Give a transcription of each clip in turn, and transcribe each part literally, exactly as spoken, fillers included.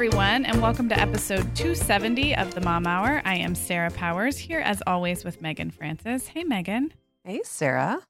Everyone, and welcome to episode two seventy of the Mom Hour. I am Sarah Powers, here as always with Meagan Francis. Hey, Meagan. Hey, Sarah.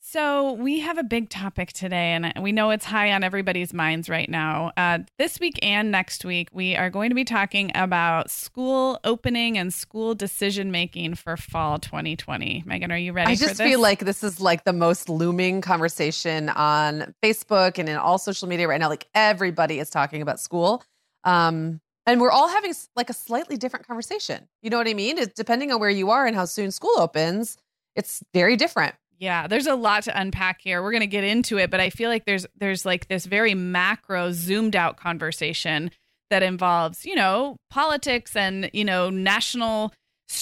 So we have a big topic today, and we know it's high on everybody's minds right now. Uh, this week and next week, we are going to be talking about school opening and school decision-making for fall twenty twenty. Meagan, are you ready I for this? I just feel like this is like the most looming conversation on Facebook and in all social media right now. Like everybody is talking about school. Um, and we're all having like a slightly different conversation. You know what I mean? It's depending on where you are and how soon school opens, it's very different. Yeah. There's a lot to unpack here. We're going to get into it, but I feel like there's, there's like this very macro zoomed out conversation that involves, you know, politics and, you know, national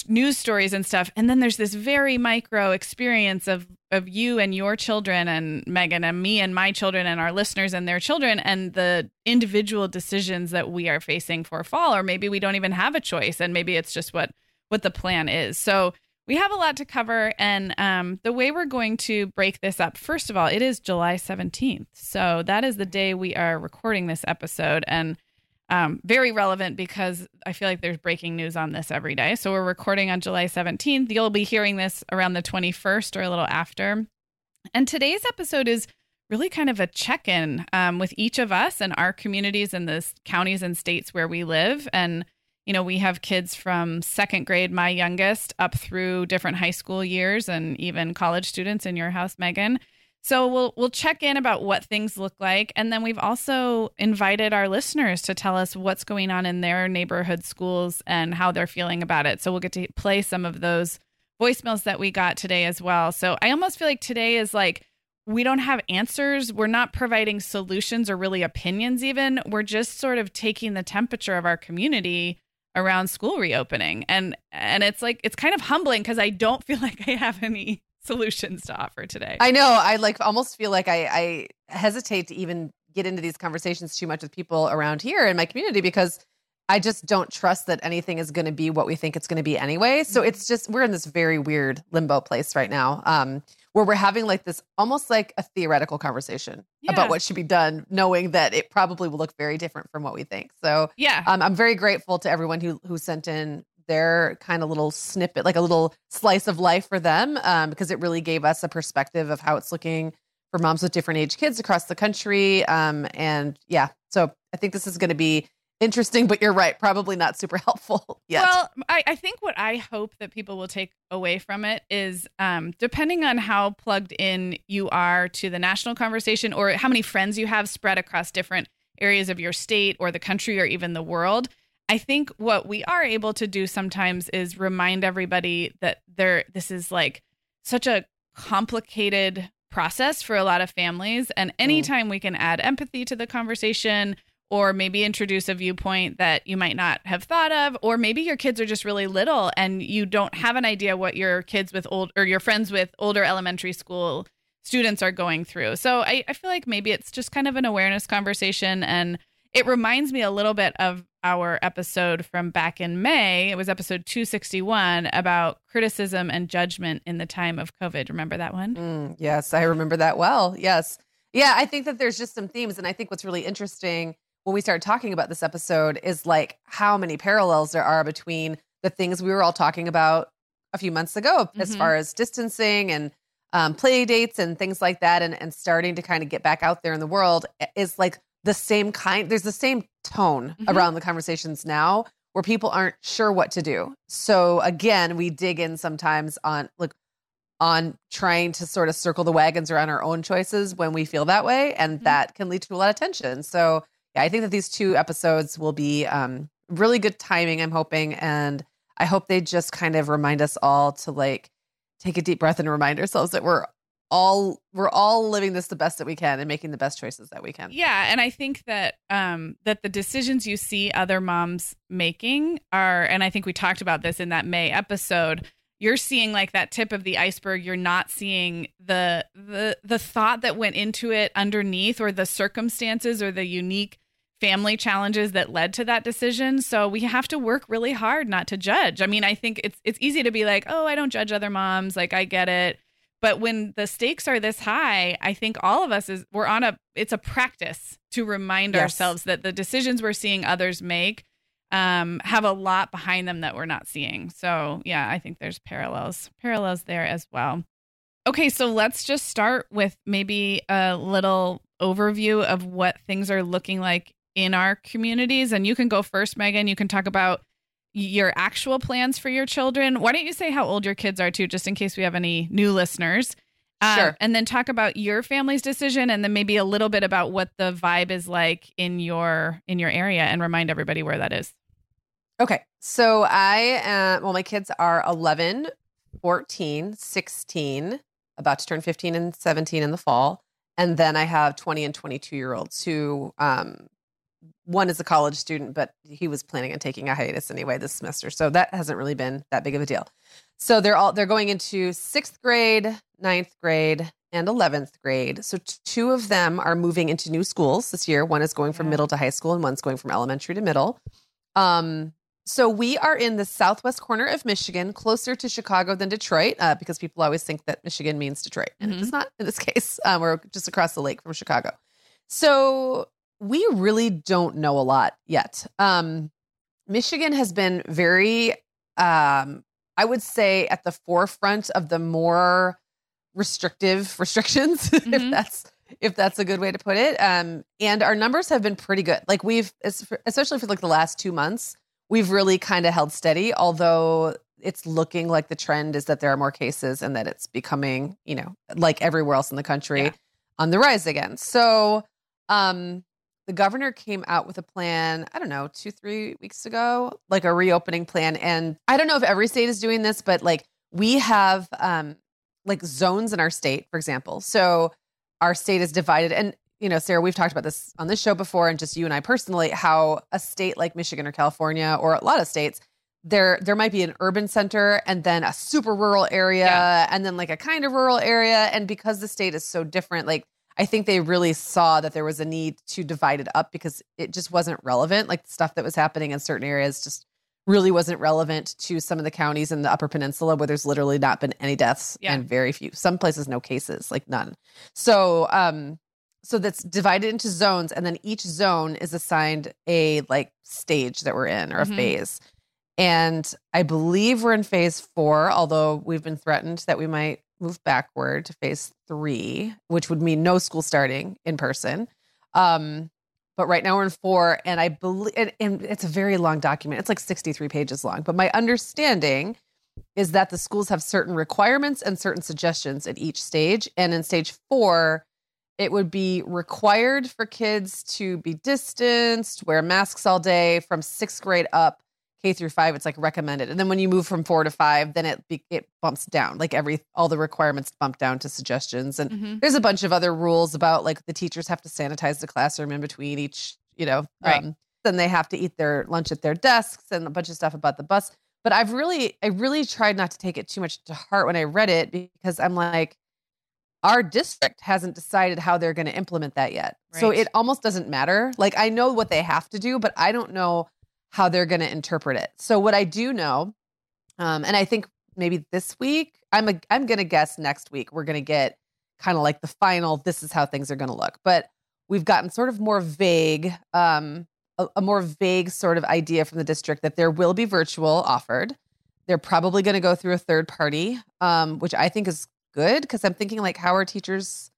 news stories and stuff. And then there's this very micro experience of, of you and your children, and Meagan and me and my children and our listeners and their children, and the individual decisions that we are facing for fall, or maybe we don't even have a choice and maybe it's just what, what the plan is. So we have a lot to cover. And um, the way we're going to break this up, first of all, it is July seventeenth. So that is the day we are recording this episode, and Um, very relevant because I feel like there's breaking news on this every day. So we're recording on July seventeenth. You'll be hearing this around the twenty-first or a little after. And today's episode is really kind of a check-in um, with each of us and our communities and the counties and states where we live. And, you know, we have kids from second grade, my youngest, up through different high school years and even college students in your house, Meagan. So we'll we'll check in about what things look like. And then we've also invited our listeners to tell us what's going on in their neighborhood schools and how they're feeling about it. So we'll get to play some of those voicemails that we got today as well. So I almost feel like today is like, we don't have answers. We're not providing solutions or really opinions even. We're just sort of taking the temperature of our community around school reopening. And and it's like, it's kind of humbling because I don't feel like I have any solutions to offer today. I know. I like almost feel like I, I hesitate to even get into these conversations too much with people around here in my community, because I just don't trust that anything is going to be what we think it's going to be anyway. So it's just, we're in this very weird limbo place right now, um, where we're having like this, almost like a theoretical conversation yeah. about what should be done, knowing that it probably will look very different from what we think. So yeah, um, I'm very grateful to everyone who, who sent in their kind of little snippet, like a little slice of life for them, um, because it really gave us a perspective of how it's looking for moms with different age kids across the country. Um, and yeah, so I think this is going to be interesting, but you're right, probably not super helpful yet. Well, I, I think what I hope that people will take away from it is, um, depending on how plugged in you are to the national conversation or how many friends you have spread across different areas of your state or the country or even the world, I think what we are able to do sometimes is remind everybody that there, this is like such a complicated process for a lot of families. And anytime we can add empathy to the conversation or maybe introduce a viewpoint that you might not have thought of, or maybe your kids are just really little and you don't have an idea what your kids with old or your friends with older elementary school students are going through. So I, I feel like maybe it's just kind of an awareness conversation. And it reminds me a little bit of our episode from back in May. It was episode two sixty-one about criticism and judgment in the time of COVID. Remember that one? Mm, yes, I remember that well. Yes. Yeah, I think that there's just some themes. And I think what's really interesting when we started talking about this episode is like how many parallels there are between the things we were all talking about a few months ago, mm-hmm. as far as distancing and um, play dates and things like that, and, and starting to kind of get back out there in the world is like the same kind. There's the same tone mm-hmm. around the conversations now where people aren't sure what to do. So again, we dig in sometimes on like on trying to sort of circle the wagons around our own choices when we feel that way. And mm-hmm. that can lead to a lot of tension. So yeah, I think that these two episodes will be um, really good timing, I'm hoping. And I hope they just kind of remind us all to like take a deep breath and remind ourselves that we're all we're all living this the best that we can and making the best choices that we can. Yeah. And I think that um, that the decisions you see other moms making are, and I think we talked about this in that May episode, you're seeing like that tip of the iceberg. You're not seeing the the the thought that went into it underneath, or the circumstances or the unique family challenges that led to that decision. So we have to work really hard not to judge. I mean, I think it's it's easy to be like, oh, I don't judge other moms. Like, I get it. But when the stakes are this high, I think all of us is we're on a it's a practice to remind yes. ourselves that the decisions we're seeing others make Um, have a lot behind them that we're not seeing. So yeah, I think there's parallels, parallels there as well. Okay, so let's just start with maybe a little overview of what things are looking like in our communities. And you can go first, Meagan. You can talk about your actual plans for your children. Why don't you say how old your kids are too, just in case we have any new listeners. Uh, sure. And then talk about your family's decision, and then maybe a little bit about what the vibe is like in your in your area, and remind everybody where that is. Okay. So I am, well, my kids are eleven, fourteen, sixteen, about to turn fifteen and seventeen in the fall. And then I have twenty and twenty-two year olds who, um, one is a college student, but he was planning on taking a hiatus anyway this semester. So that hasn't really been that big of a deal. So they're all, they're going into sixth grade, ninth grade, and eleventh grade. So t- two of them are moving into new schools this year. One is going from yeah. middle to high school, and one's going from elementary to middle. Um, So we are in the southwest corner of Michigan, closer to Chicago than Detroit, uh, because people always think that Michigan means Detroit. And mm-hmm. it does not in this case. Um, we're just across the lake from Chicago. So we really don't know a lot yet. Um, Michigan has been very, um, I would say, at the forefront of the more restrictive restrictions, mm-hmm. if that's if that's a good way to put it. Um, and our numbers have been pretty good. Like we've, especially for like the last two months, we've really kind of held steady, although it's looking like the trend is that there are more cases and that it's becoming, you know, like everywhere else in the country, yeah. on the rise again. So um, the governor came out with a plan, I don't know, two, three weeks ago, like a reopening plan. And I don't know if every state is doing this, but like we have um, like zones in our state, for example. So our state is divided, and you know, Sarah, we've talked about this on this show before, and just you and I personally, how a state like Michigan or California, or a lot of states, there there might be an urban center and then a super rural area, yeah. and then like a kind of rural area. And because the state is so different, like I think they really saw that there was a need to divide it up because it just wasn't relevant. Like the stuff that was happening in certain areas just really wasn't relevant to some of the counties in the Upper Peninsula where there's literally not been any deaths, yeah. and very few. Some places, no cases, like none. So, um, So that's divided into zones, and then each zone is assigned a like stage that we're in, or a mm-hmm. phase. And I believe we're in phase four, although we've been threatened that we might move backward to phase three, which would mean no school starting in person. Um, but right now we're in four, and I believe, and, and it's a very long document. It's like sixty-three pages long. But my understanding is that the schools have certain requirements and certain suggestions at each stage. And in stage four, it would be required for kids to be distanced, wear masks all day from sixth grade up, K through five. It's like recommended. And then when you move from four to five, then it be, it bumps down. Like every all the requirements bump down to suggestions. And mm-hmm. there's a bunch of other rules about like the teachers have to sanitize the classroom in between each you know, right. um, then they have to eat their lunch at their desks and a bunch of stuff about the bus. But I've really, I really tried not to take it too much to heart when I read it, because I'm like, our district hasn't decided how they're going to implement that yet. Right. So it almost doesn't matter. Like, I know what they have to do, but I don't know how they're going to interpret it. So what I do know, um, and I think maybe this week, I'm a, I'm going to guess next week, we're going to get kind of like the final, this is how things are going to look. But we've gotten sort of more vague, um, a, a more vague sort of idea from the district that there will be virtual offered. They're probably going to go through a third party, um, which I think is good, because I'm thinking, like, how are teachers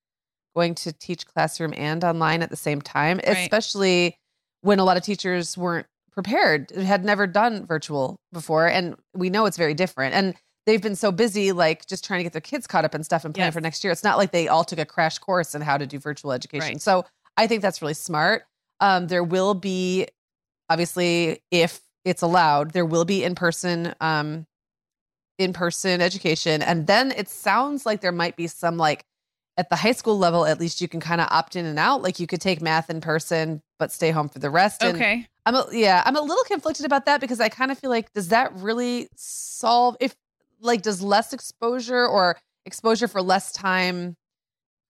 going to teach classroom and online at the same time, right. especially when a lot of teachers weren't prepared, had never done virtual before. And we know it's very different. And they've been so busy, like, just trying to get their kids caught up and stuff and plan yes. for next year. It's not like they all took a crash course in how to do virtual education. Right. So I think that's really smart. Um, there will be, obviously, if it's allowed, there will be in-person um in-person education. And then it sounds like there might be some, like, at the high school level, at least you can kind of opt in and out. Like, you could take math in person, but stay home for the rest. And okay. I'm a, yeah, I'm a little conflicted about that, because I kind of feel like, does that really solve if like, does less exposure or exposure for less time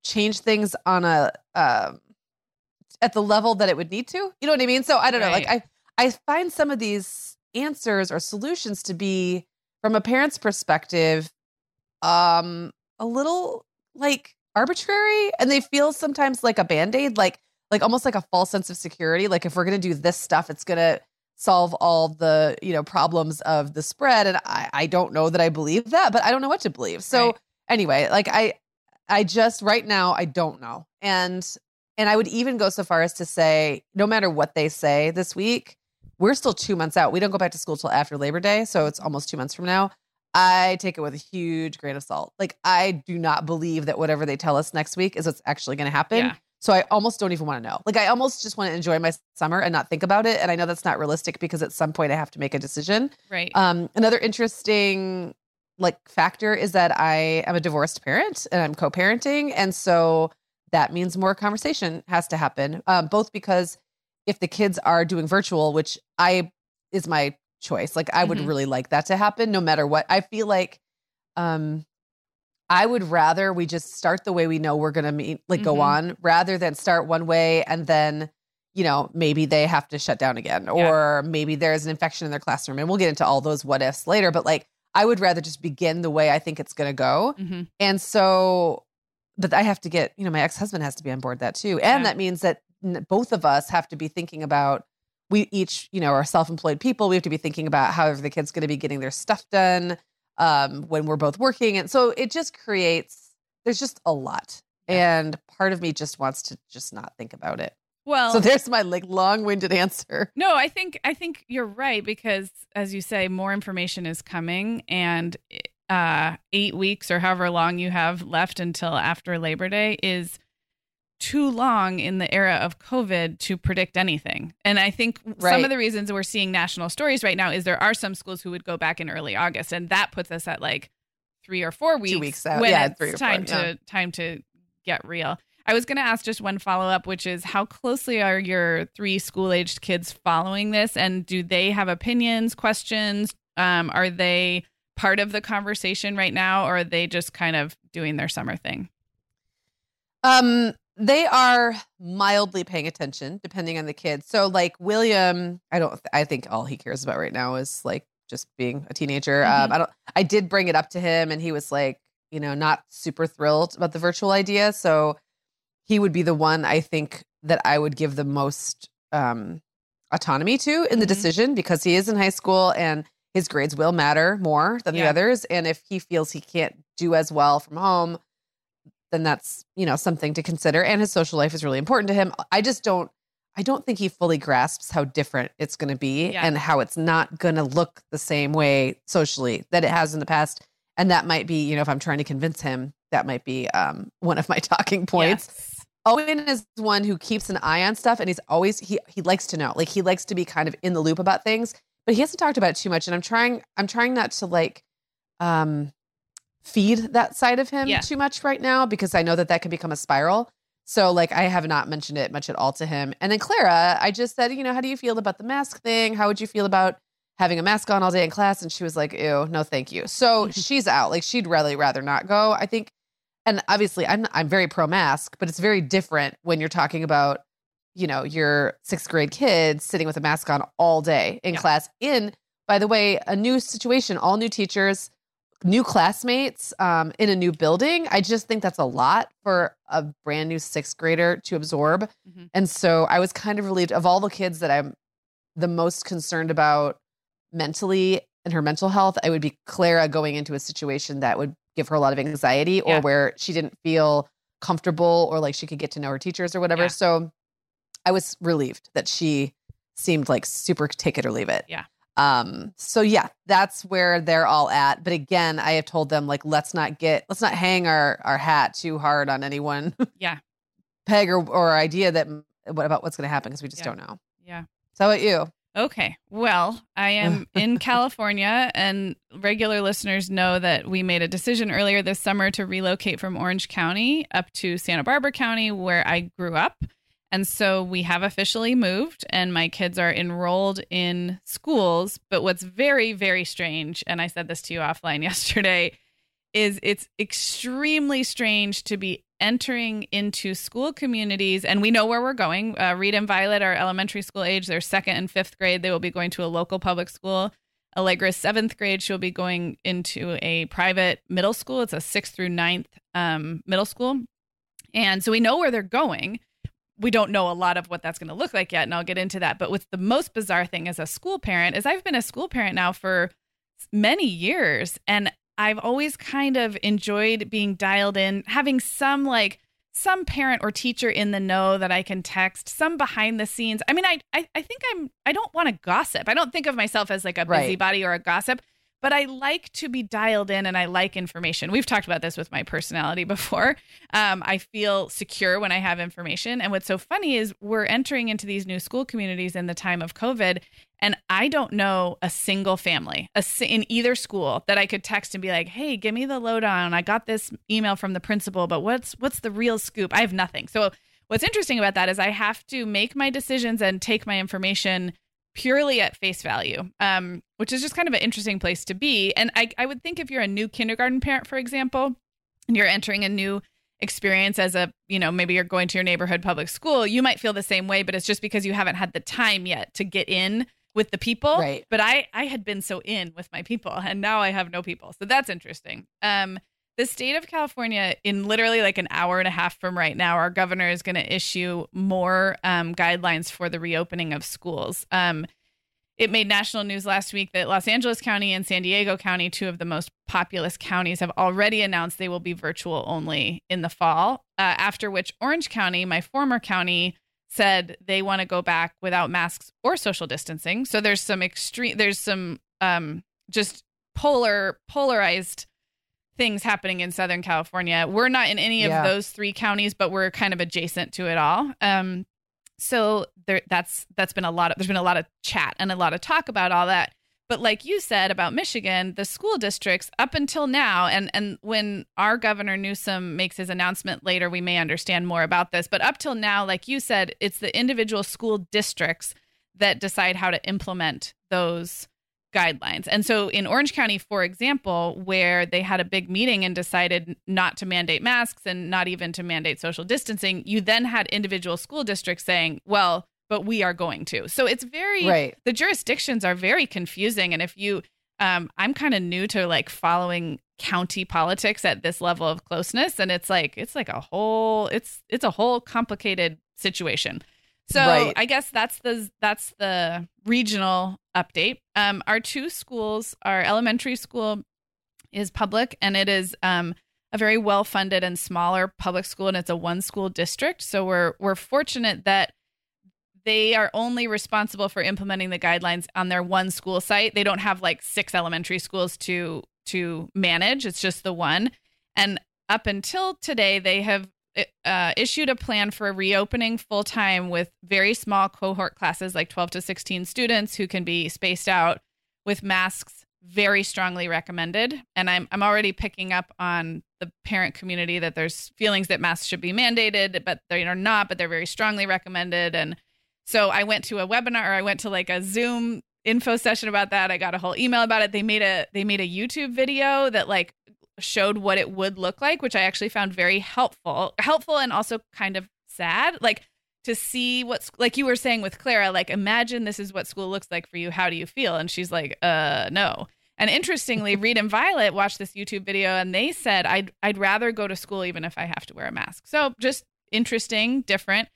change things on a, um, at the level that it would need to, you know what I mean? So I don't right. know. Like, I, I find some of these answers or solutions to be, from a parent's perspective, um, a little like arbitrary, and they feel sometimes like a Band-Aid, like, like almost like a false sense of security. Like, if we're going to do this stuff, it's going to solve all the, you know, problems of the spread. And I, I don't know that I believe that, but I don't know what to believe. So right. anyway, like I, I just right now, I don't know. And, and I would even go so far as to say, no matter what they say this week, we're still two months out. We don't go back to school till after Labor Day. So it's almost two months from now. I take it with a huge grain of salt. Like, I do not believe that whatever they tell us next week is what's actually going to happen. Yeah. So I almost don't even want to know. Like, I almost just want to enjoy my summer and not think about it. And I know that's not realistic, because at some point I have to make a decision. Right. Um, another interesting like factor is that I am a divorced parent and I'm co-parenting. And so that means more conversation has to happen, um, both because if the kids are doing virtual, which I is my choice, like, I would mm-hmm. really like that to happen no matter what. I feel like um, I would rather we just start the way we know we're going to meet, like mm-hmm. go on, rather than start one way and then, you know, maybe they have to shut down again, or yeah. maybe there's an infection in their classroom, and we'll get into all those what ifs later. But like, I would rather just begin the way I think it's going to go. Mm-hmm. And so, but I have to get, you know, my ex-husband has to be on board that too. And yeah. that means that both of us have to be thinking about, we each, you know, are self-employed people. We have to be thinking about however the kid's going to be getting their stuff done um, when we're both working. And so it just creates, there's just a lot. Yeah. And part of me just wants to just not think about it. Well, so there's my like long-winded answer. No, I think, I think you're right, because as you say, more information is coming, and uh, eight weeks or however long you have left until after Labor Day is too long in the era of COVID to predict anything. And I think right. some of the reasons we're seeing national stories right now is there are some schools who would go back in early August, and that puts us at like three or four weeks, Two weeks out. when yeah, it's three or time four, yeah. to time to get real. I was going to ask just one follow-up, which is, how closely are your three school-aged kids following this? And do they have opinions, questions? Um, are they part of the conversation right now, or are they just kind of doing their summer thing? Um, They are mildly paying attention, depending on the kid. So, like, William, I don't. I think all he cares about right now is like just being a teenager. Mm-hmm. Um, I don't. I did bring it up to him, and he was like, you know, not super thrilled about the virtual idea. So, he would be the one I think that I would give the most um, autonomy to in mm-hmm. the decision, because he is in high school and his grades will matter more than yeah. the others. And if he feels he can't do as well from home, then that's, you know, something to consider. And his social life is really important to him. I just don't, I don't think he fully grasps how different it's going to be yeah. and how it's not going to look the same way socially that it has in the past. And that might be, you know, if I'm trying to convince him, that might be um, one of my talking points. Yes. Owen is one who keeps an eye on stuff, and he's always, he, he likes to know, like he likes to be kind of in the loop about things, but he hasn't talked about it too much. And I'm trying, I'm trying not to like, um, feed that side of him yeah. too much right now, because I know that that can become a spiral. So like, I have not mentioned it much at all to him. And then Clara, I just said, you know, how do you feel about the mask thing? How would you feel about having a mask on all day in class? And she was like, ew, no, thank you. So she's out. Like, she'd really rather not go, I think. And obviously I'm, I'm very pro mask, but it's very different when you're talking about, you know, your sixth grade kids sitting with a mask on all day in yeah. class in, by the way, a new situation, all new teachers, new classmates, um, in a new building. I just think that's a lot for a brand new sixth grader to absorb. Mm-hmm. And so I was kind of relieved of all the kids that I'm the most concerned about mentally and her mental health. I would be Clara going into a situation that would give her a lot of anxiety or yeah. where she didn't feel comfortable or like she could get to know her teachers or whatever. Yeah. So I was relieved that she seemed like super take it or leave it. Yeah. Um, so yeah, that's where they're all at. But again, I have told them like, let's not get, let's not hang our, our hat too hard on anyone. Yeah. Peg or, or idea that what about what's going to happen? Cause we just yeah. don't know. Yeah. So how about you? Okay. Well, I am in California, and regular listeners know that we made a decision earlier this summer to relocate from Orange County up to Santa Barbara County, where I grew up. And so we have officially moved, and my kids are enrolled in schools. But what's very, very strange, and I said this to you offline yesterday, is it's extremely strange to be entering into school communities. And we know where we're going. Uh, Reed and Violet are elementary school age. They're second and fifth grade. They will be going to a local public school. Allegra's seventh grade. She'll be going into a private middle school. It's a sixth through ninth um, middle school. And so we know where they're going. We don't know a lot of what that's going to look like yet, and I'll get into that. But what's the most bizarre thing as a school parent is I've been a school parent now for many years, and I've always kind of enjoyed being dialed in, having some like some parent or teacher in the know that I can text, some behind the scenes. I mean, I I, I think I'm I don't want to gossip. I don't think of myself as like a right. busybody or a gossip, but I like to be dialed in and I like information. We've talked about this with my personality before. Um, I feel secure when I have information. And what's so funny is we're entering into these new school communities in the time of COVID. And I don't know a single family a, in either school that I could text and be like, hey, give me the lowdown. I got this email from the principal, but what's what's the real scoop? I have nothing. So what's interesting about that is I have to make my decisions and take my information purely at face value, um, which is just kind of an interesting place to be. And I, I would think if you're a new kindergarten parent, for example, and you're entering a new experience as a, you know, maybe you're going to your neighborhood public school, you might feel the same way, but it's just because you haven't had the time yet to get in with the people. Right. But I, I had been so in with my people, and now I have no people. So that's interesting. Um, the state of California, in literally like an hour and a half from right now, our governor is going to issue more um, guidelines for the reopening of schools. Um, it made national news last week that Los Angeles County and San Diego County, two of the most populous counties, have already announced they will be virtual only in the fall, uh, after which Orange County, my former county, said they want to go back without masks or social distancing. So there's some extreme, there's some um, just polar, polarized things happening in Southern California. We're not in any of yeah. those three counties, but we're kind of adjacent to it all. Um, so there, that's, that's been a lot of, there's been a lot of chat and a lot of talk about all that. But like you said about Michigan, the school districts up until now, and, and when our Governor Newsom makes his announcement later, we may understand more about this, but up till now, like you said, it's the individual school districts that decide how to implement those guidelines. And so in Orange County, for example, where they had a big meeting and decided not to mandate masks and not even to mandate social distancing, you then had individual school districts saying, well, but we are going to. So it's very, right. the jurisdictions are very confusing. And if you, um, I'm kind of new to like following county politics at this level of closeness. And it's like, it's like a whole, it's, it's a whole complicated situation. So right. I guess that's the, that's the regional update. Um, our two schools, our elementary school is public, and it is um, a very well-funded and smaller public school, and it's a one school district. So we're, we're fortunate that they are only responsible for implementing the guidelines on their one school site. They don't have like six elementary schools to, to manage. It's just the one. And up until today, they have Uh, issued a plan for reopening full time with very small cohort classes, like twelve to sixteen students who can be spaced out with masks very strongly recommended. And I'm I'm already picking up on the parent community that there's feelings that masks should be mandated, but they are not, but they're very strongly recommended. And so I went to a webinar, or I went to like a Zoom info session about that. I got a whole email about it. They made a they made a YouTube video that like showed what it would look like, which I actually found very helpful, helpful and also kind of sad, like to see what's like you were saying with Clara, like, imagine this is what school looks like for you. How do you feel? And she's like, uh, no. And interestingly, Reed and Violet watched this YouTube video and they said, I'd, I'd rather go to school even if I have to wear a mask. So just interesting, different.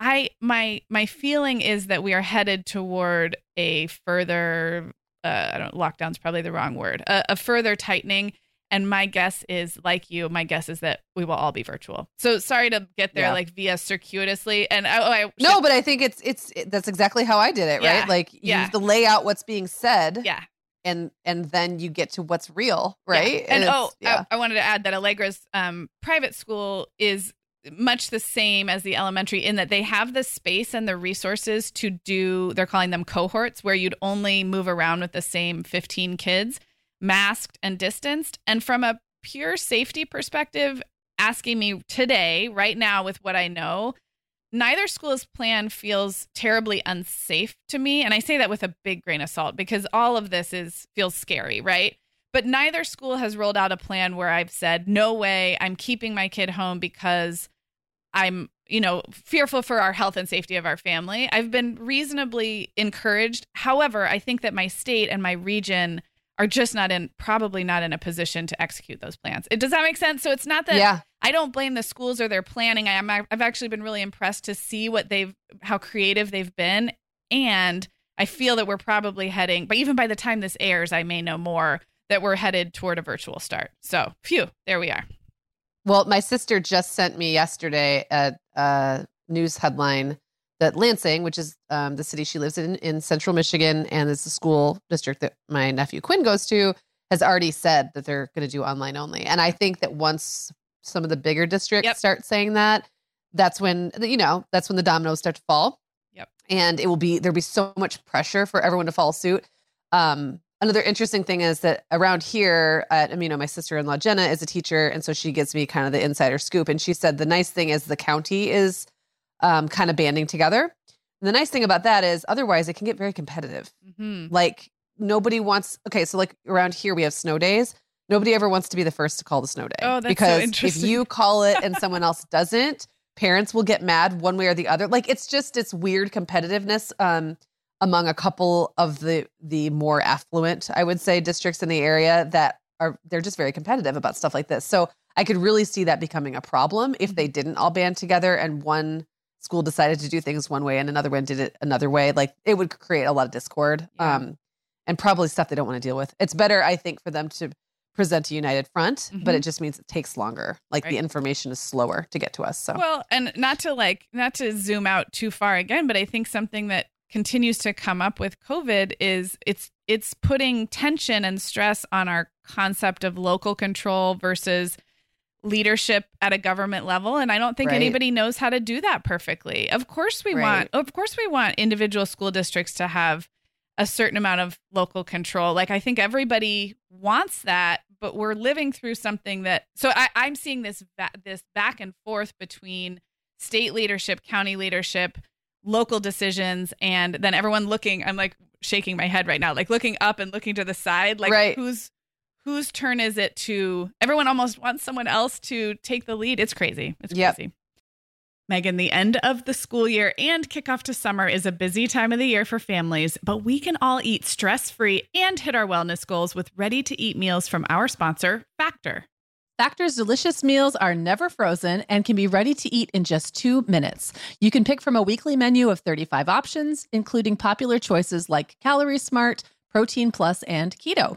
I, my, my feeling is that we are headed toward a further, uh, I don't lockdown's probably the wrong word, a, a further tightening. And my guess is, like you, my guess is that we will all be virtual. So sorry to get there yeah. like via circuitously. And I, I should, no, but I think it's, it's, it, that's exactly how I did it. Yeah, right. Like you yeah. have to lay out what's being said. Yeah. And and then you get to what's real, right? Yeah. And, and oh, yeah. I, I wanted to add that Allegra's um, private school is much the same as the elementary in that they have the space and the resources to do, they're calling them cohorts, where you'd only move around with the same fifteen kids, masked and distanced. And from a pure safety perspective, asking me today, right now with what I know, neither school's plan feels terribly unsafe to me. And I say that with a big grain of salt because all of this is feels scary, right? But neither school has rolled out a plan where I've said, no way, I'm keeping my kid home because I'm, you know, fearful for our health and safety of our family. I've been reasonably encouraged. However, I think that my state and my region are just not in, probably not in a position to execute those plans. It does that make sense? So it's not that yeah. I don't blame the schools or their planning. I am, I've actually been really impressed to see what they've, how creative they've been. And I feel that we're probably heading, but even by the time this airs, I may know more that we're headed toward a virtual start. So phew, there we are. Well, my sister just sent me yesterday a, a news headline that Lansing, which is um, the city she lives in, in central Michigan, and is the school district that my nephew Quinn goes to, has already said that they're going to do online only. And I think that once some of the bigger districts yep. start saying that, that's when, you know, that's when the dominoes start to fall. Yep. And it will be, there'll be so much pressure for everyone to follow suit. Um, another interesting thing is that around here, uh, I mean, you know, my sister-in-law Jenna is a teacher, and so she gives me kind of the insider scoop. And she said the nice thing is the county is um, kind of banding together. And the nice thing about that is otherwise it can get very competitive. Mm-hmm. Like nobody wants, okay, so like around here we have snow days. Nobody ever wants to be the first to call the snow day. Oh, that's so interesting. Because if you call it and someone else doesn't, parents will get mad one way or the other. Like it's just, it's weird competitiveness um, among a couple of the, the more affluent, I would say, districts in the area that are, they're just very competitive about stuff like this. So I could really see that becoming a problem if they didn't all band together and one school decided to do things one way and another one did it another way. Like it would create a lot of discord yeah. um, and probably stuff they don't want to deal with. It's better, I think, for them to present a united front, mm-hmm. but it just means it takes longer. Like right. the information is slower to get to us. So, well, and not to like, not to zoom out too far again, but I think something that continues to come up with COVID is it's, it's putting tension and stress on our concept of local control versus leadership at a government level. And I don't think right. anybody knows how to do that perfectly. Of course we right. want, of course we want individual school districts to have a certain amount of local control. Like I think everybody wants that, but we're living through something that, so I, I'm seeing this, ba- this back and forth between state leadership, county leadership, local decisions. And then everyone looking, I'm like shaking my head right now, like looking up and looking to the side, like right. who's, whose turn is it to, everyone almost wants someone else to take the lead. It's crazy. It's yep. crazy. Meagan, the end of the school year and kickoff to summer is a busy time of the year for families, but we can all eat stress-free and hit our wellness goals with ready-to-eat meals from our sponsor, Factor. Factor's delicious meals are never frozen and can be ready to eat in just two minutes. You can pick from a weekly menu of thirty-five options, including popular choices like Calorie Smart, Protein Plus, and Keto.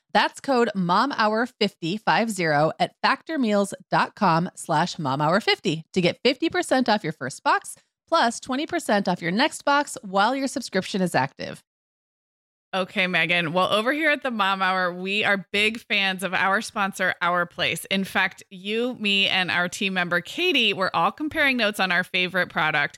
That's code momhour fifty, fifty, at factormeals.com slash momhour50 to get fifty percent off your first box, plus twenty percent off your next box while your subscription is active. Okay, Meagan. Well, over here at the Mom Hour, we are big fans of our sponsor, Our Place. In fact, you, me, and our team member, Katie, were all comparing notes on our favorite product.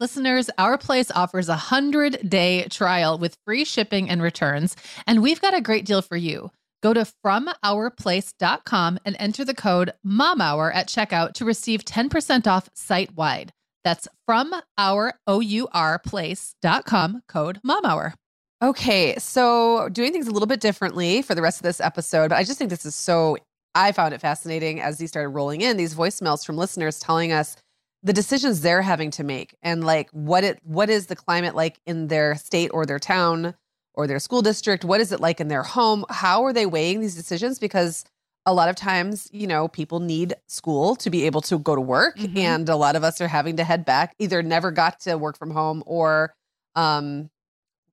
Listeners, Our Place offers a one hundred day trial with free shipping and returns, and we've got a great deal for you. Go to from our place dot com and enter the code MOMHOUR at checkout to receive ten percent off site-wide. That's from our O U R place dot com, code MOMHOUR. Okay, so doing things a little bit differently for the rest of this episode, but I just think this is so, I found it fascinating as these started rolling in, these voicemails from listeners telling us the decisions they're having to make and like what it what is the climate like in their state or their town or their school district? What is it like in their home? How are they weighing these decisions? Because a lot of times, you know, people need school to be able to go to work. Mm-hmm. And a lot of us are having to head back, either never got to work from home or um,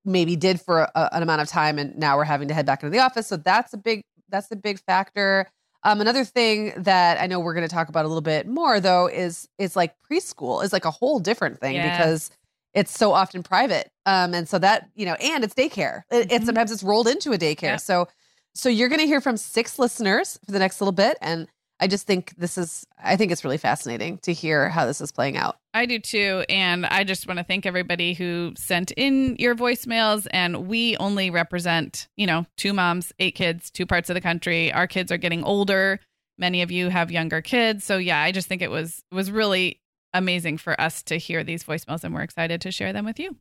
maybe did for a, an amount of time. And now we're having to head back into the office. So that's a big, that's a big factor. Um, another thing that I know we're going to talk about a little bit more though, is, is like preschool is like a whole different thing yeah. because it's so often private. Um, and so that, you know, and it's daycare. It, mm-hmm. It's sometimes it's rolled into a daycare. Yeah. So So you're going to hear from six listeners for the next little bit. And I just think this is, I think it's really fascinating to hear how this is playing out. I do too. And I just want to thank everybody who sent in your voicemails. And we only represent, you know, two moms, eight kids, two parts of the country. Our kids are getting older. Many of you have younger kids. So yeah, I just think it was was really amazing for us to hear these voicemails. And we're excited to share them with you.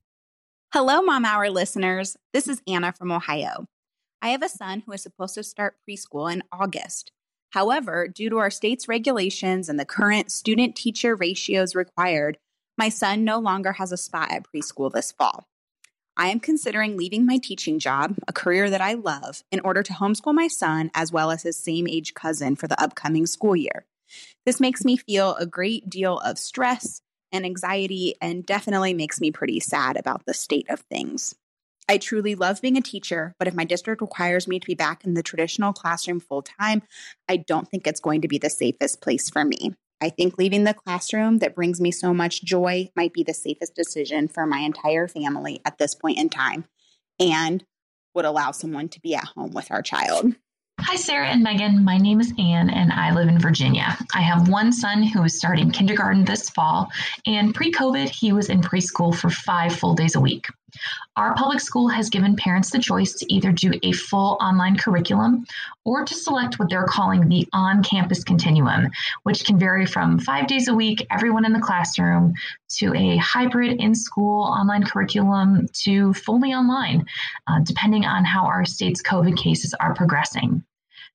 Hello, Mom Hour listeners. This is Anna from Ohio. I have a son who is supposed to start preschool in August. However, due to our state's regulations and the current student-teacher ratios required, my son no longer has a spot at preschool this fall. I am considering leaving my teaching job, a career that I love, in order to homeschool my son as well as his same-age cousin for the upcoming school year. This makes me feel a great deal of stress and anxiety and definitely makes me pretty sad about the state of things. I truly love being a teacher, but if my district requires me to be back in the traditional classroom full time, I don't think it's going to be the safest place for me. I think leaving the classroom that brings me so much joy might be the safest decision for my entire family at this point in time and would allow someone to be at home with our child. Hi, Sarah and Meagan. My name is Anne, and I live in Virginia. I have one son who is starting kindergarten this fall, and pre-COVID, he was in preschool for five full days a week. Our public school has given parents the choice to either do a full online curriculum or to select what they're calling the on-campus continuum, which can vary from five days a week, everyone in the classroom, to a hybrid in-school online curriculum to fully online, uh, depending on how our state's COVID cases are progressing.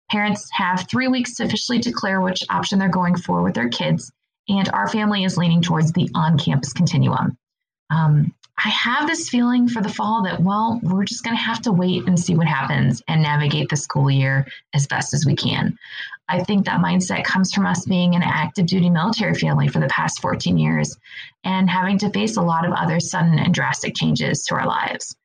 Parents have three weeks to officially declare which option they're going for with their kids, and our family is leaning towards the on-campus continuum. Um, I have this feeling for the fall that, well, we're just going to have to wait and see what happens and navigate the school year as best as we can. I think that mindset comes from us being an active duty military family for the past fourteen years and having to face a lot of other sudden and drastic changes to our lives.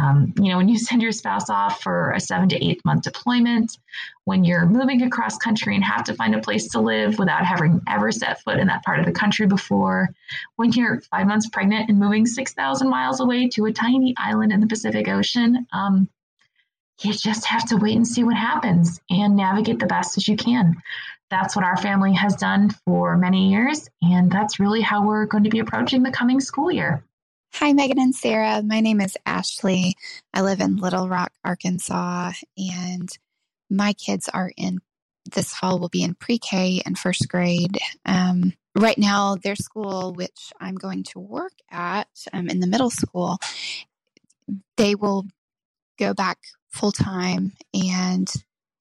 Um, you know, when you send your spouse off for a seven to eight month deployment, when you're moving across country and have to find a place to live without having ever set foot in that part of the country before, when you're five months pregnant and moving six thousand miles away to a tiny island in the Pacific Ocean, um, you just have to wait and see what happens and navigate the best as you can. That's what our family has done for many years, and that's really how we're going to be approaching the coming school year. Hi, Meagan and Sarah. My name is Ashley. I live in Little Rock, Arkansas, and my kids are in, this fall will be in pre-K and first grade. Um, right now, their school, which I'm going to work at um, in the middle school, they will go back full-time, and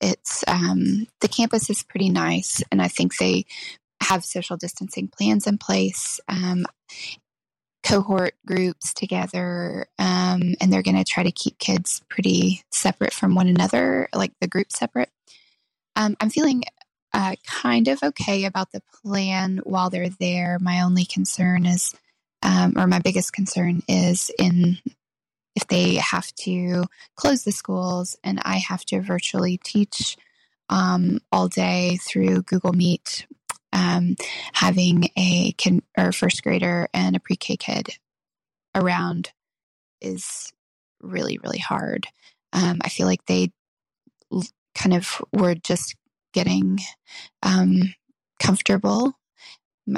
it's um, the campus is pretty nice, and I think they have social distancing plans in place. Um cohort groups together, um, and they're going to try to keep kids pretty separate from one another, like the group separate. Um, I'm feeling uh, kind of okay about the plan while they're there. My only concern is, um, or my biggest concern is in if they have to close the schools and I have to virtually teach um, all day through Google Meet. Um, having a kin- or first grader and a pre-K kid around is really, really hard. Um, I feel like they l- kind of were just getting um, comfortable,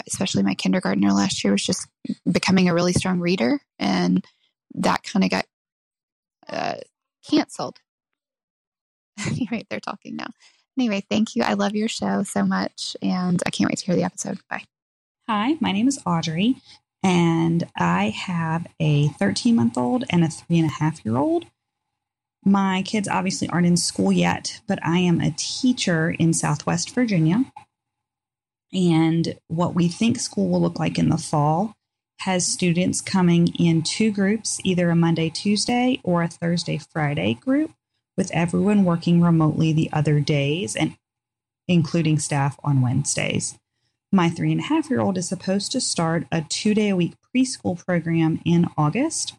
especially my kindergartner last year was just becoming a really strong reader, and that kind of got uh, canceled. Anyway, they're talking now. Anyway, thank you. I love your show so much, and I can't wait to hear the episode. Bye. Hi, my name is Audrey, and I have a thirteen-month-old and a three-and-a-half-year-old. My kids obviously aren't in school yet, but I am a teacher in Southwest Virginia, and what we think school will look like in the fall has students coming in two groups, either a Monday-Tuesday or a Thursday-Friday group, with everyone working remotely the other days, and including staff on Wednesdays. My three and a half year old is supposed to start a two day a week preschool program in August,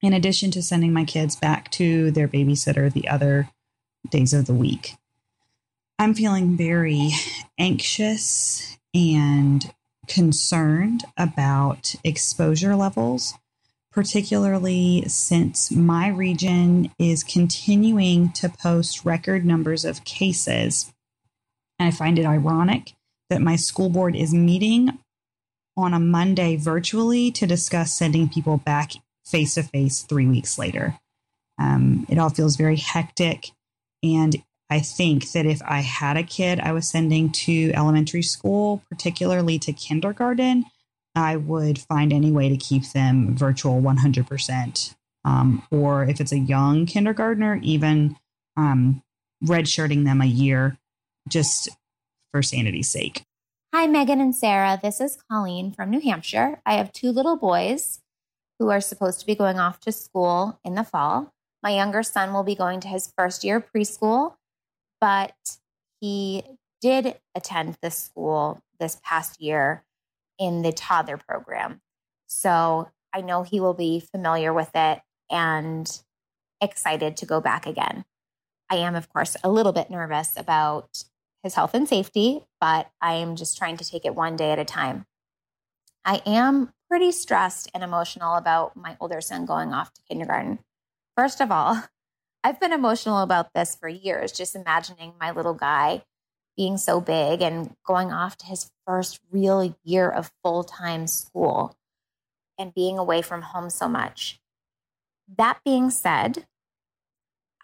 in addition to sending my kids back to their babysitter the other days of the week. I'm feeling very anxious and concerned about exposure levels, particularly since my region is continuing to post record numbers of cases. And I find it ironic that my school board is meeting on a Monday virtually to discuss sending people back face-to-face three weeks later. Um, it all feels very hectic. And I think that if I had a kid I was sending to elementary school, particularly to kindergarten, I would find any way to keep them virtual one hundred percent. Um, or if it's a young kindergartner, even um, redshirting them a year just for sanity's sake. Hi, Meagan and Sarah. This is Colleen from New Hampshire. I have two little boys who are supposed to be going off to school in the fall. My younger son will be going to his first year preschool, but he did attend this school this past year in the toddler program. So I know he will be familiar with it and excited to go back again. I am, of course, a little bit nervous about his health and safety, but I am just trying to take it one day at a time. I am pretty stressed and emotional about my older son going off to kindergarten. First of all, I've been emotional about this for years, just imagining my little guy being so big and going off to his first real year of full-time school and being away from home so much. That being said,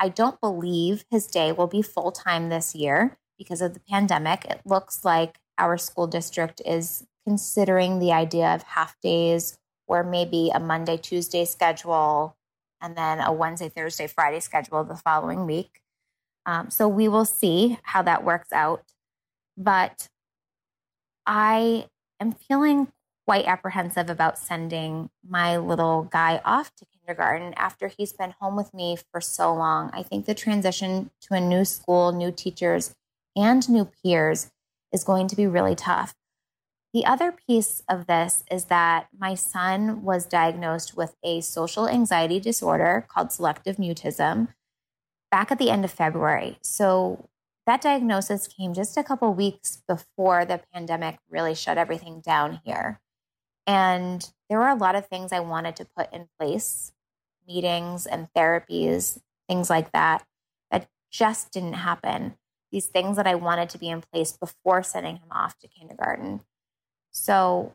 I don't believe his day will be full-time this year because of the pandemic. It looks like our school district is considering the idea of half days or maybe a Monday, Tuesday schedule and then a Wednesday, Thursday, Friday schedule the following week. Um, so we will see how that works out, but I am feeling quite apprehensive about sending my little guy off to kindergarten after he's been home with me for so long. I think the transition to a new school, new teachers, and new peers is going to be really tough. The other piece of this is that my son was diagnosed with a social anxiety disorder called selective mutism back at the end of February. So that diagnosis came just a couple weeks before the pandemic really shut everything down here. And there were a lot of things I wanted to put in place, meetings and therapies, things like that, that just didn't happen. These things that I wanted to be in place before sending him off to kindergarten. So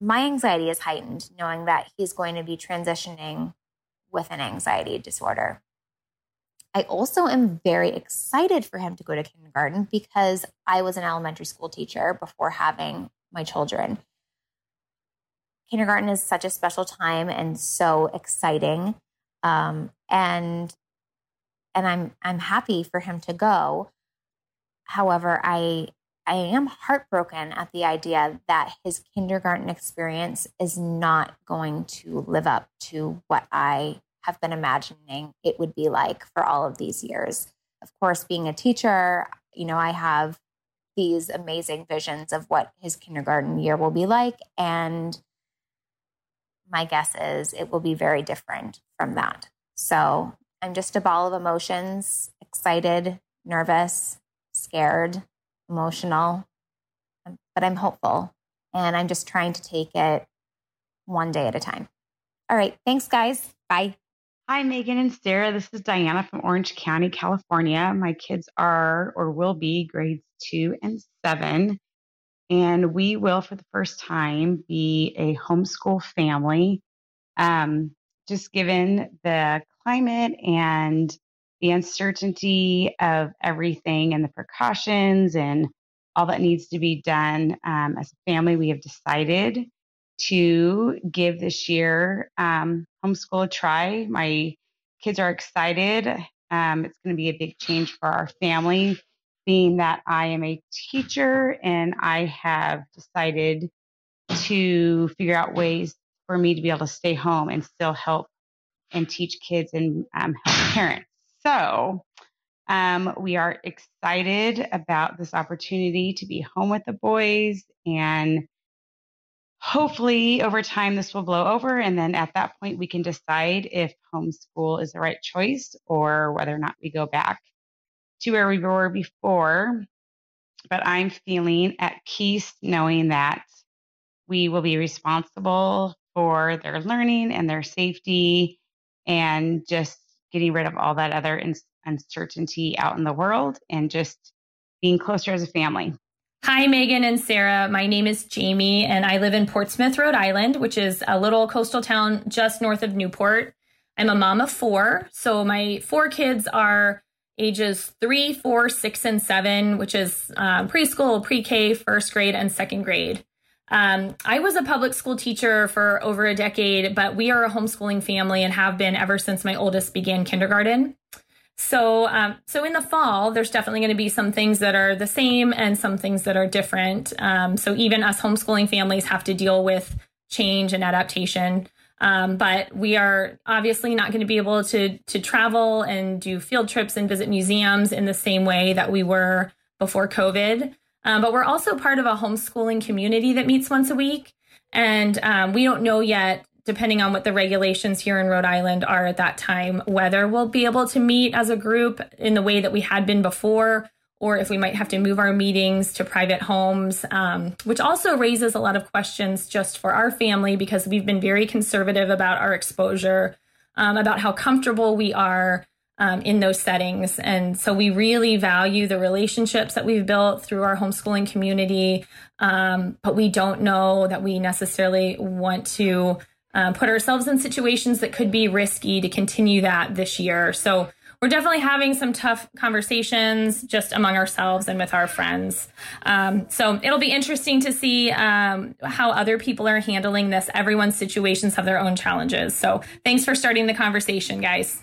my anxiety is heightened knowing that he's going to be transitioning with an anxiety disorder. I also am very excited for him to go to kindergarten because I was an elementary school teacher before having my children. Kindergarten is such a special time and so exciting. Um, and and I'm I'm happy for him to go. However, I I am heartbroken at the idea that his kindergarten experience is not going to live up to what I have been imagining it would be like for all of these years. Of course, being a teacher, you know, I have these amazing visions of what his kindergarten year will be like. And my guess is it will be very different from that. So I'm just a ball of emotions, excited, nervous, scared, emotional, but I'm hopeful. And I'm just trying to take it one day at a time. All right. Thanks, guys. Bye. Hi, Meagan and Sarah. This is Diana from Orange County, California. My kids are or will be grades two and seven. And we will, for the first time, be a homeschool family. Um, just given the climate and the uncertainty of everything and the precautions and all that needs to be done, um, as a family, we have decided to give this year um, homeschool a try. My kids are excited. Um, it's going to be a big change for our family, being that I am a teacher and I have decided to figure out ways for me to be able to stay home and still help and teach kids and um, help parents. So um, we are excited about this opportunity to be home with the boys, and hopefully over time this will blow over. And then at that point we can decide if homeschool is the right choice or whether or not we go back to where we were before. But I'm feeling at peace knowing that we will be responsible for their learning and their safety and just getting rid of all that other in- uncertainty out in the world and just being closer as a family. Hi, Meagan and Sarah. My name is Jamie and I live in Portsmouth, Rhode Island, which is a little coastal town just north of Newport. I'm a mom of four. So my four kids are ages three, four, six, and seven, which is uh, preschool, pre-K, first grade, and second grade. Um, I was a public school teacher for over a decade, but we are a homeschooling family and have been ever since my oldest began kindergarten. So, um, so in the fall, there's definitely going to be some things that are the same and some things that are different. Um, so even us homeschooling families have to deal with change and adaptation. Um, but we are obviously not going to be able to to travel and do field trips and visit museums in the same way that we were before COVID. Um, but we're also part of a homeschooling community that meets once a week. And um, we don't know yet, depending on what the regulations here in Rhode Island are at that time, whether we'll be able to meet as a group in the way that we had been before, or if we might have to move our meetings to private homes, um, which also raises a lot of questions just for our family, because we've been very conservative about our exposure, um, about how comfortable we are um, in those settings. And so we really value the relationships that we've built through our homeschooling community, um, but we don't know that we necessarily want to uh, put ourselves in situations that could be risky to continue that this year. So we're definitely having some tough conversations just among ourselves and with our friends. Um, so it'll be interesting to see um, how other people are handling this. Everyone's situations have their own challenges. So thanks for starting the conversation, guys.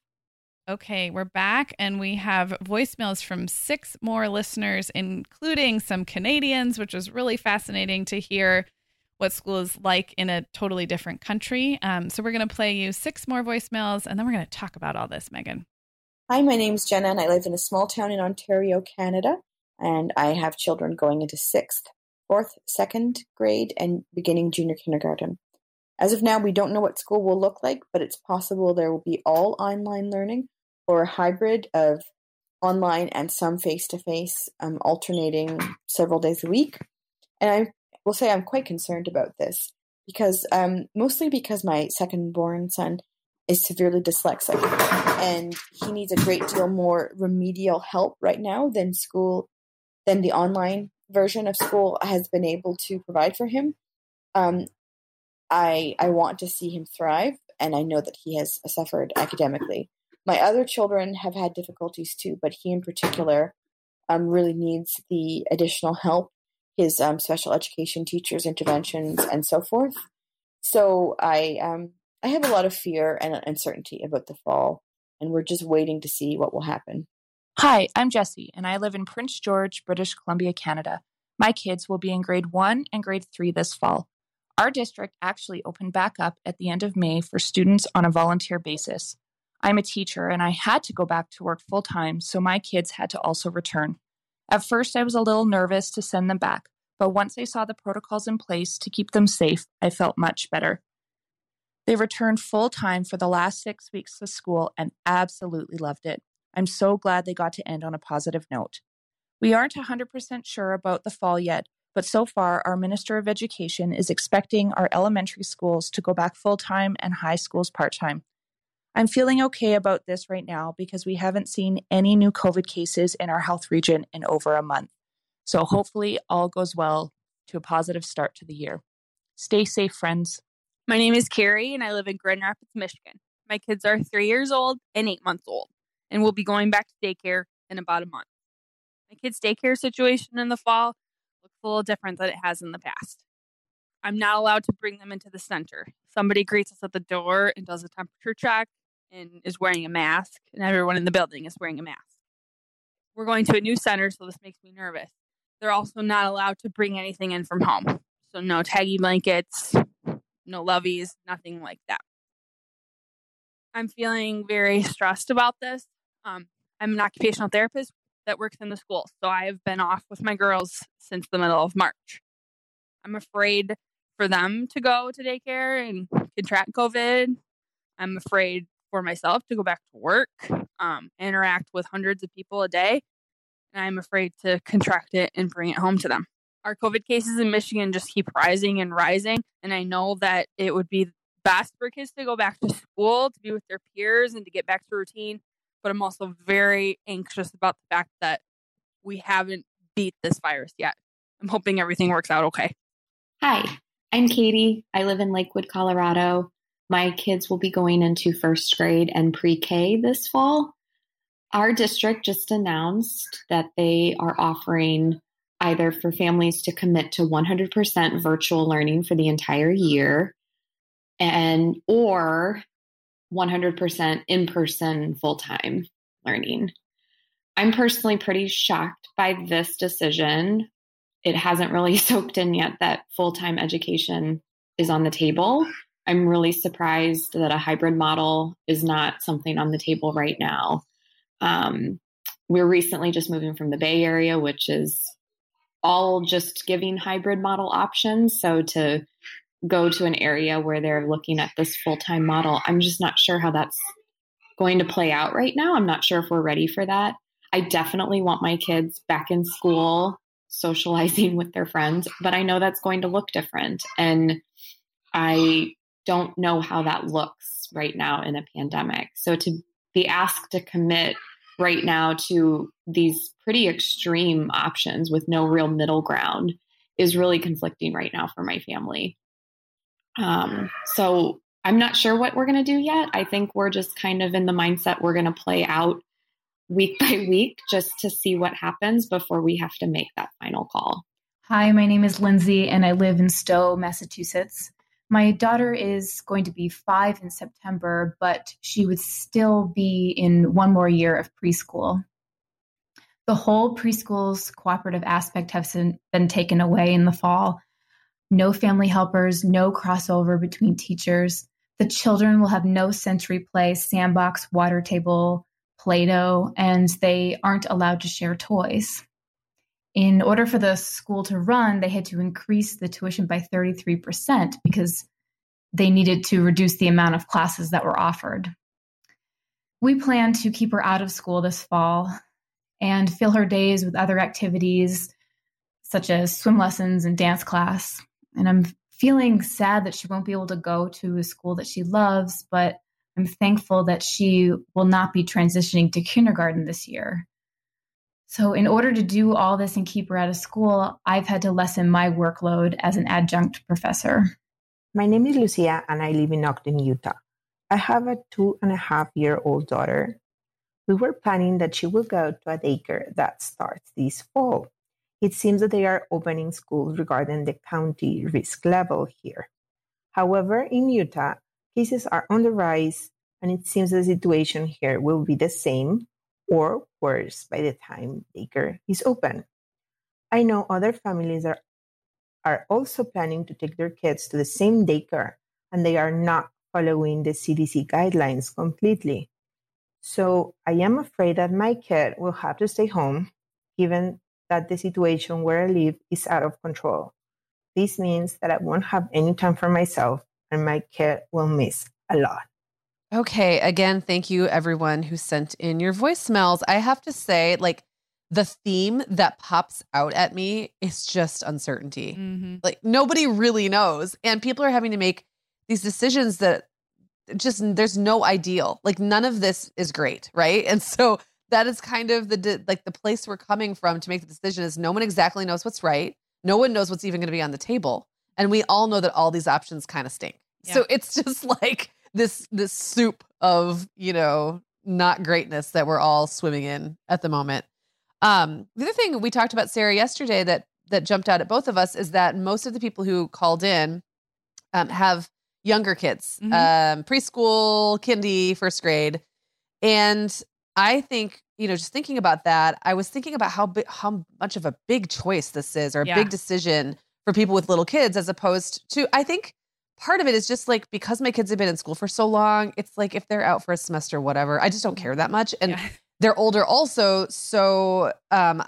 Okay, we're back and we have voicemails from six more listeners, including some Canadians, which was really fascinating to hear what school is like in a totally different country. Um, so we're going to play you six more voicemails and then we're going to talk about all this, Meagan. Hi, my name's Jenna and I live in a small town in Ontario, Canada, and I have children going into sixth, fourth, second grade and beginning junior kindergarten. As of now, we don't know what school will look like, but it's possible there will be all online learning or a hybrid of online and some face-to-face, um, alternating several days a week. And I will say I'm quite concerned about this because um, mostly because my second-born son is severely dyslexic and he needs a great deal more remedial help right now than school, than the online version of school has been able to provide for him. Um, I, I want to see him thrive, and I know that he has suffered academically. My other children have had difficulties too, but he in particular um, really needs the additional help, his um, special education teachers' interventions, and so forth. So I um, I have a lot of fear and uncertainty about the fall, and we're just waiting to see what will happen. Hi, I'm Jessie, and I live in Prince George, British Columbia, Canada. My kids will be in grade one and grade three this fall. Our district actually opened back up at the end of May for students on a volunteer basis. I'm a teacher and I had to go back to work full time, so my kids had to also return. At first, I was a little nervous to send them back, but once I saw the protocols in place to keep them safe, I felt much better. They returned full time for the last six weeks to school and absolutely loved it. I'm so glad they got to end on a positive note. We aren't one hundred percent sure about the fall yet, but so far, our Minister of Education is expecting our elementary schools to go back full-time and high schools part-time. I'm feeling okay about this right now because we haven't seen any new COVID cases in our health region in over a month. So hopefully all goes well to a positive start to the year. Stay safe, friends. My name is Carrie, and I live in Grand Rapids, Michigan. My kids are three years old and eight months old, and we'll be going back to daycare in about a month. My kids' daycare situation in the fall a little different than it has in the past. I'm not allowed to bring them into the center. Somebody greets us at the door and does a temperature check and is wearing a mask, and everyone in the building is wearing a mask. We're going to a new center, so this makes me nervous. They're also not allowed to bring anything in from home. So no taggy blankets, no lovies, nothing like that. I'm feeling very stressed about this. Um, I'm an occupational therapist that works in the school. So I've been off with my girls since the middle of March. I'm afraid for them to go to daycare and contract COVID. I'm afraid for myself to go back to work, um, interact with hundreds of people a day. And I'm afraid to contract it and bring it home to them. Our COVID cases in Michigan just keep rising and rising. And I know that it would be best for kids to go back to school, to be with their peers, and to get back to routine. But I'm also very anxious about the fact that we haven't beat this virus yet. I'm hoping everything works out okay. Hi, I'm Katie. I live in Lakewood, Colorado. My kids will be going into first grade and pre-K this fall. Our district just announced that they are offering either for families to commit to one hundred percent virtual learning for the entire year, and or one hundred percent in-person full-time learning. I'm personally pretty shocked by this decision. It hasn't really soaked in yet that full-time education is on the table. I'm really surprised that a hybrid model is not something on the table right now. Um, we're recently just moving from the Bay Area, which is all just giving hybrid model options. So to go to an area where they're looking at this full-time model, I'm just not sure how that's going to play out right now. I'm not sure if we're ready for that. I definitely want my kids back in school, socializing with their friends, but I know that's going to look different. And I don't know how that looks right now in a pandemic. So to be asked to commit right now to these pretty extreme options with no real middle ground is really conflicting right now for my family. Um, so I'm not sure what we're going to do yet. I think we're just kind of in the mindset we're going to play out week by week just to see what happens before we have to make that final call. Hi, my name is Lindsay and I live in Stowe, Massachusetts. My daughter is going to be five in September, but she would still be in one more year of preschool. The whole preschool's cooperative aspect has been taken away in the fall. No family helpers, no crossover between teachers. The children will have no sensory play, sandbox, water table, Play-Doh, and they aren't allowed to share toys. In order for the school to run, they had to increase the tuition by thirty-three percent because they needed to reduce the amount of classes that were offered. We plan to keep her out of school this fall and fill her days with other activities such as swim lessons and dance class. And I'm feeling sad that she won't be able to go to a school that she loves, but I'm thankful that she will not be transitioning to kindergarten this year. So in order to do all this and keep her out of school, I've had to lessen my workload as an adjunct professor. My name is Lucia, and I live in Ogden, Utah. I have a two and a half year old daughter. We were planning that she will go to a daycare that starts this fall. It seems that they are opening schools regarding the county risk level here. However, in Utah, cases are on the rise, and it seems the situation here will be the same or worse by the time daycare is open. I know other families are, are also planning to take their kids to the same daycare, and they are not following the C D C guidelines completely. So I am afraid that my kid will have to stay home, given that the situation where I live is out of control. This means that I won't have any time for myself, and my kid will miss a lot. Okay. Again, thank you everyone who sent in your voicemails. I have to say, like, the theme that pops out at me is just uncertainty. Mm-hmm. Like, nobody really knows. And people are having to make these decisions that just, there's no ideal. Like, none of this is great. Right. And so that is kind of the, de- like the place we're coming from to make the decision is no one exactly knows what's right. No one knows what's even going to be on the table. And we all know that all these options kind of stink. Yeah. So it's just like this, this soup of, you know, not greatness that we're all swimming in at the moment. Um, the other thing we talked about, Sarah, yesterday that, that jumped out at both of us is that most of the people who called in um, have younger kids, mm-hmm. um, preschool, kindy, first grade. And I think you know, just thinking about that, I was thinking about how bi- how much of a big choice this is, or a yeah. big decision for people with little kids, as opposed to, I think part of it is just like, because my kids have been in school for so long, it's like if they're out for a semester, whatever, I just don't care that much. And yeah. they're older also. So um,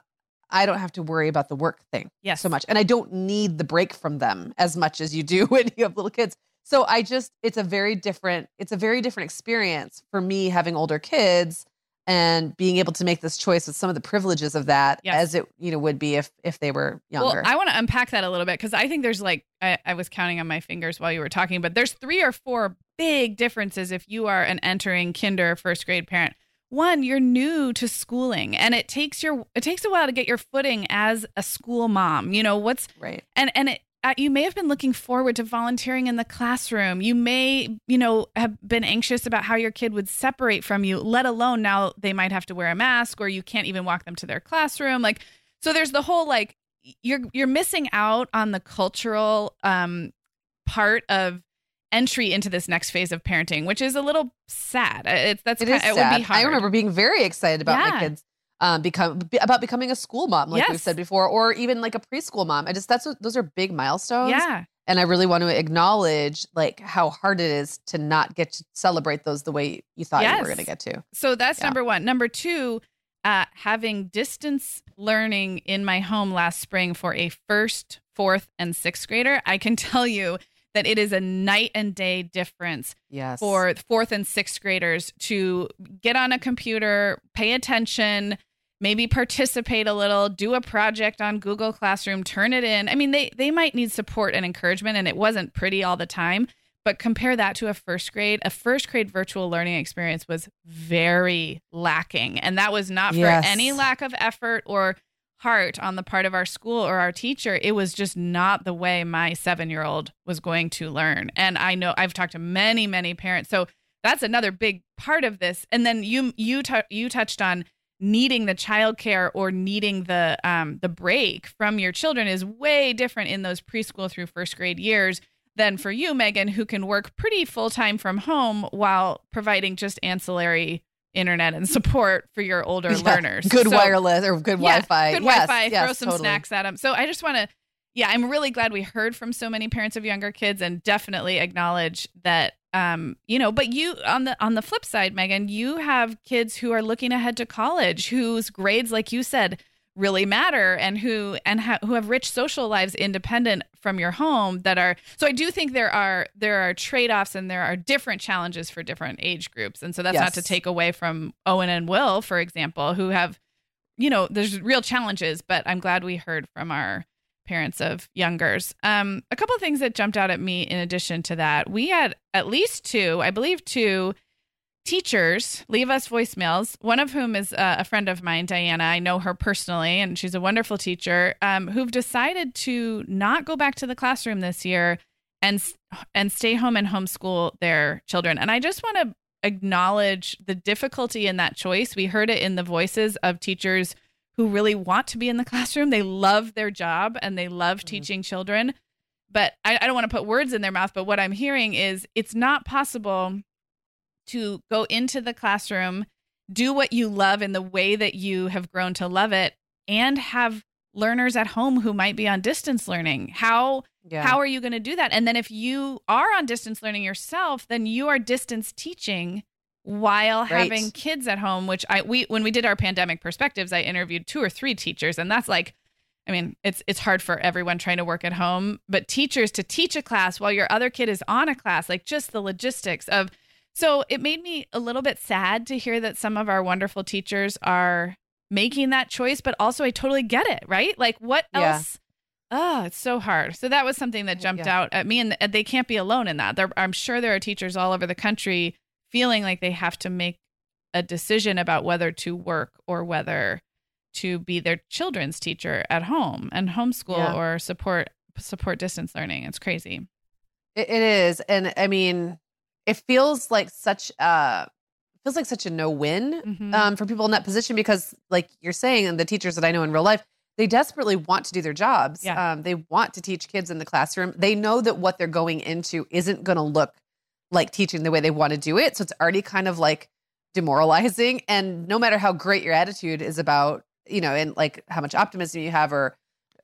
I don't have to worry about the work thing yes. so much. And I don't need the break from them as much as you do when you have little kids. So I just, it's a very different, it's a very different experience for me having older kids and being able to make this choice with some of the privileges of that yes. as it, you know, would be if, if they were younger. Well, I want to unpack that a little bit, because I think there's like, I, I was counting on my fingers while you were talking, but there's three or four big differences if you are an entering kinder first grade parent. One, you're new to schooling, and it takes your, it takes a while to get your footing as a school mom, you know, what's right. And, and it, you may have been looking forward to volunteering in the classroom. You may, you know, have been anxious about how your kid would separate from you, let alone now they might have to wear a mask, or you can't even walk them to their classroom. Like, so there's the whole, like, you're, you're missing out on the cultural um, part of entry into this next phase of parenting, which is a little sad. It's that's it, kinda, is it sad. Would be hard. I remember being very excited about yeah. my kids. Um, become about becoming a school mom, like yes. we've said before, or even like a preschool mom. I just, that's, what, those are big milestones. Yeah. And I really want to acknowledge like how hard it is to not get to celebrate those the way you thought yes. you were going to get to. So that's yeah. number one. Number two, uh, having distance learning in my home last spring for a first, fourth, and sixth grader, I can tell you that it is a night and day difference yes. for fourth and sixth graders to get on a computer, pay attention, maybe participate a little, do a project on Google Classroom, turn it in. I mean, they they might need support and encouragement, and it wasn't pretty all the time, but compare that to a first grade. A first grade virtual learning experience was very lacking, and that was not for yes. any lack of effort or heart on the part of our school or our teacher. It was just not the way my seven-year-old was going to learn. And I know I've talked to many, many parents. So that's another big part of this. And then you you t- you touched on needing the childcare or needing the um, the break from your children is way different in those preschool through first grade years than for you, Meagan, who can work pretty full-time from home while providing just ancillary internet and support for your older yeah, learners. Good so, wireless or good yeah, Wi-Fi. Good yes, Wi-Fi. Yes, throw some totally. snacks at them. So I just want to, yeah, I'm really glad we heard from so many parents of younger kids, and definitely acknowledge that, um, you know, but you on the, on the flip side, Meagan, you have kids who are looking ahead to college, whose grades, like you said, really matter, and who, and ha- who have rich social lives independent from your home that are, so I do think there are, there are trade-offs, and there are different challenges for different age groups. And so that's yes. not to take away from Owen and Will, for example, who have, you know, there's real challenges, but I'm glad we heard from our parents of youngers. Um, a couple of things that jumped out at me. In addition to that, we had at least two, I believe two teachers leave us voicemails, one of whom is uh, a friend of mine, Diana. I know her personally, and she's a wonderful teacher, um, who've decided to not go back to the classroom this year and and stay home and homeschool their children. And I just want to acknowledge the difficulty in that choice. We heard it in the voices of teachers who really want to be in the classroom. They love their job and they love mm-hmm. teaching children. But I, I don't want to put words in their mouth, but what I'm hearing is it's not possible to go into the classroom, do what you love in the way that you have grown to love it, and have learners at home who might be on distance learning. How yeah. how are you going to do that? And then if you are on distance learning yourself, then you are distance teaching while right. having kids at home, which I we when we did our pandemic perspectives, I interviewed two or three teachers, and that's like, I mean, it's it's hard for everyone trying to work at home, but teachers to teach a class while your other kid is on a class, like just the logistics of. So it made me a little bit sad to hear that some of our wonderful teachers are making that choice, but also I totally get it, right? Like what yeah. else? Oh, it's so hard. So that was something that jumped yeah. out at me, and they can't be alone in that. There, I'm sure there are teachers all over the country feeling like they have to make a decision about whether to work or whether to be their children's teacher at home and homeschool yeah. or support support distance learning. It's crazy. It, it is. And I mean, it feels like such a feels like such a no win mm-hmm. um, for people in that position, because, like you're saying, and the teachers that I know in real life, they desperately want to do their jobs. Yeah. Um, they want to teach kids in the classroom. They know that what they're going into isn't going to look like teaching the way they want to do it. So it's already kind of like demoralizing. And no matter how great your attitude is about, you know, and like how much optimism you have or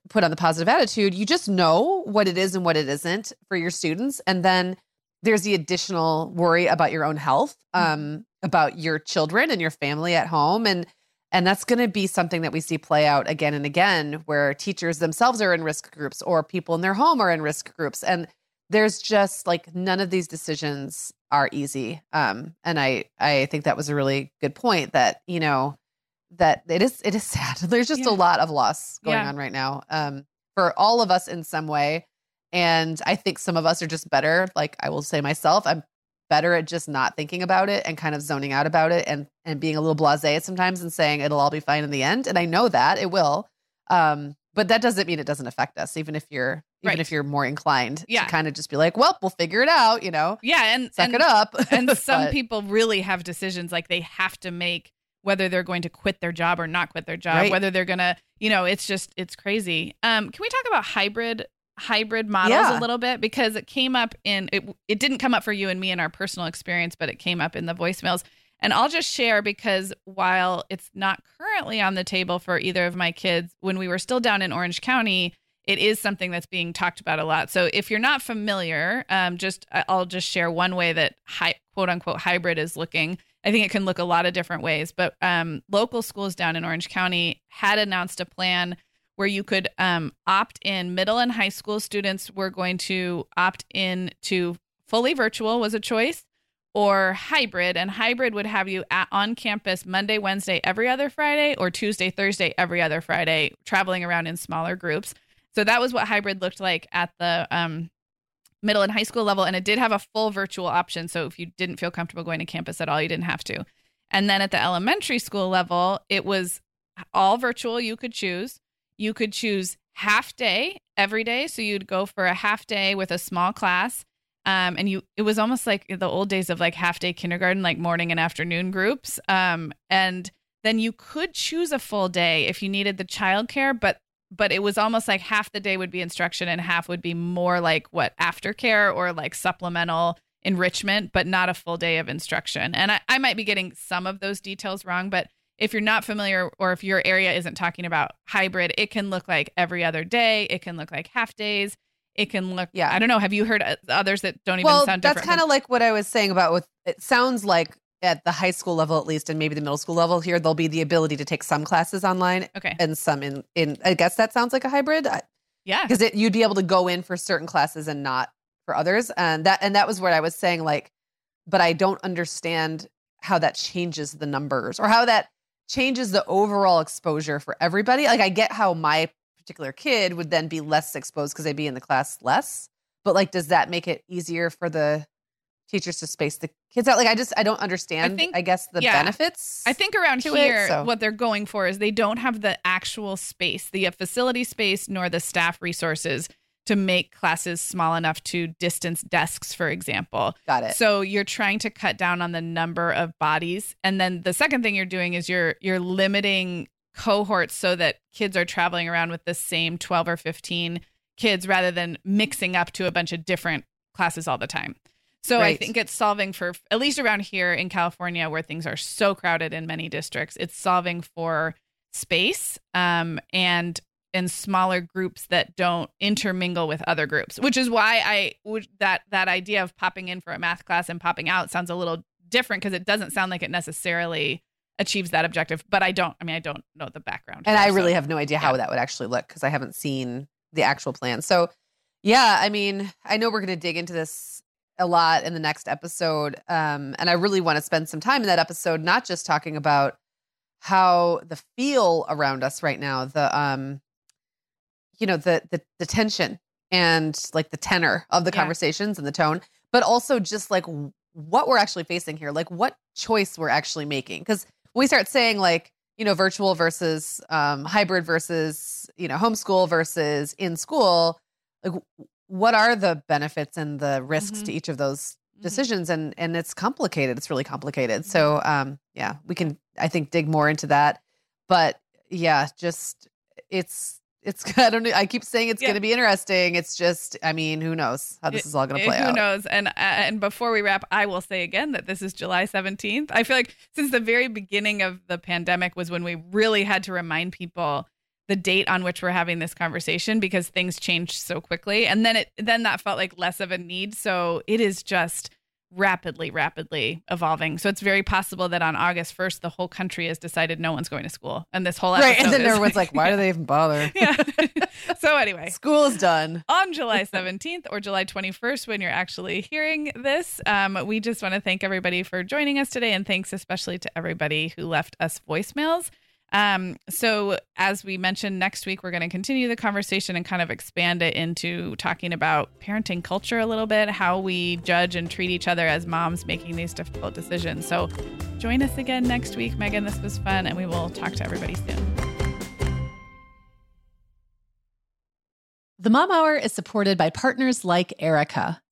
put on the positive attitude, you just know what it is and what it isn't for your students. And then there's the additional worry about your own health, um, about your children and your family at home. And and that's going to be something that we see play out again and again, where teachers themselves are in risk groups or people in their home are in risk groups. And there's just like none of these decisions are easy. Um, and I, I think that was a really good point that, you know, that it is, it is sad. There's just yeah. a lot of loss going yeah. on right now, um, for all of us in some way. And I think some of us are just better. Like I will say myself, I'm better at just not thinking about it and kind of zoning out about it and, and being a little blasé sometimes and saying it'll all be fine in the end. And I know that it will. Um, but that doesn't mean it doesn't affect us, even if you're, even right. if you're more inclined yeah. to kind of just be like, well, we'll figure it out, you know? Yeah. And suck and, it up. And some but, people really have decisions like they have to make, whether they're going to quit their job or not quit their job, right. whether they're going to, you know, it's just, it's crazy. Um, can we talk about hybrid hybrid models yeah. a little bit? Because it came up in, it, it didn't come up for you and me in our personal experience, but it came up in the voicemails. And I'll just share because while it's not currently on the table for either of my kids, when we were still down in Orange County, it is something that's being talked about a lot. So if you're not familiar, um, just I'll just share one way that hi, quote unquote hybrid is looking. I think it can look a lot of different ways, but um, local schools down in Orange County had announced a plan where you could um, opt in. Middle and high school students were going to opt in to fully virtual was a choice, or hybrid. And hybrid would have you at, on campus Monday, Wednesday, every other Friday, or Tuesday, Thursday, every other Friday, traveling around in smaller groups. So that was what hybrid looked like at the um, middle and high school level. And it did have a full virtual option. So if you didn't feel comfortable going to campus at all, you didn't have to. And then at the elementary school level, it was all virtual. You could choose. You could choose half day every day. So you'd go for a half day with a small class. Um, and you, it was almost like the old days of like half day kindergarten, like morning and afternoon groups. Um, and then you could choose a full day if you needed the childcare, but But it was almost like half the day would be instruction and half would be more like what aftercare or like supplemental enrichment, but not a full day of instruction. And I, I might be getting some of those details wrong, but if you're not familiar or if your area isn't talking about hybrid, it can look like every other day. It can look like half days. It can look, yeah. I don't know. Have you heard others that don't even well, sound different? Well, that's kind of like what I was saying about with, it sounds like at the high school level, at least, and maybe the middle school level here, there'll be the ability to take some classes online okay. and some in, in, I guess that sounds like a hybrid. Yeah. Because it, you'd be able to go in for certain classes and not for others. And that, and that was what I was saying, like, but I don't understand how that changes the numbers or how that changes the overall exposure for everybody. Like I get how my particular kid would then be less exposed because they'd be in the class less, but like, does that make it easier for the teachers to space the kids out? Like, I just, I don't understand, I, think, I guess, the yeah. benefits. I think around here, it, so. what they're going for is they don't have the actual space, the facility space, nor the staff resources to make classes small enough to distance desks, for example. Got it. So you're trying to cut down on the number of bodies. And then the second thing you're doing is you're, you're limiting cohorts so that kids are traveling around with the same twelve or fifteen kids rather than mixing up to a bunch of different classes all the time. So right. I think it's solving for, at least around here in California, where things are so crowded in many districts, it's solving for space um, and in smaller groups that don't intermingle with other groups, which is why I would, that that idea of popping in for a math class and popping out sounds a little different because it doesn't sound like it necessarily achieves that objective. But I don't, I mean, I don't know the background. And here, I really so, have no idea yeah. how that would actually look because I haven't seen the actual plan. So yeah, I mean, I know we're going to dig into this a lot in the next episode. Um, and I really want to spend some time in that episode, not just talking about how the feel around us right now, the, um, you know, the, the, the tension and like the tenor of the yeah. conversations and the tone, but also just like w- what we're actually facing here, like what choice we're actually making. Cause when we start saying like, you know, virtual versus, um, hybrid versus, you know, homeschool versus in school, like what are the benefits and the risks mm-hmm. to each of those decisions? Mm-hmm. And, and it's complicated. It's really complicated. Mm-hmm. So, um, yeah, we can, I think, dig more into that, but yeah, just it's, it's, I don't know. I keep saying it's yeah. going to be interesting. It's just, I mean, who knows how this is all going to play who out. Who knows? And, uh, and before we wrap, I will say again that this is July seventeenth. I feel like since the very beginning of the pandemic was when we really had to remind people the date on which we're having this conversation, because things changed so quickly. And then it, then that felt like less of a need. So it is just rapidly, rapidly evolving. So it's very possible that on August first, the whole country has decided no one's going to school. And this whole episode right. And then is, everyone's like, why yeah. do they even bother? Yeah. So anyway. School is done. On July seventeenth or July twenty-first, when you're actually hearing this, um, we just want to thank everybody for joining us today. And thanks especially to everybody who left us voicemails. Um, so as we mentioned, next week, we're going to continue the conversation and kind of expand it into talking about parenting culture a little bit, how we judge and treat each other as moms making these difficult decisions. So join us again next week. Meagan, this was fun, and we will talk to everybody soon. The Mom Hour is supported by partners like Erika.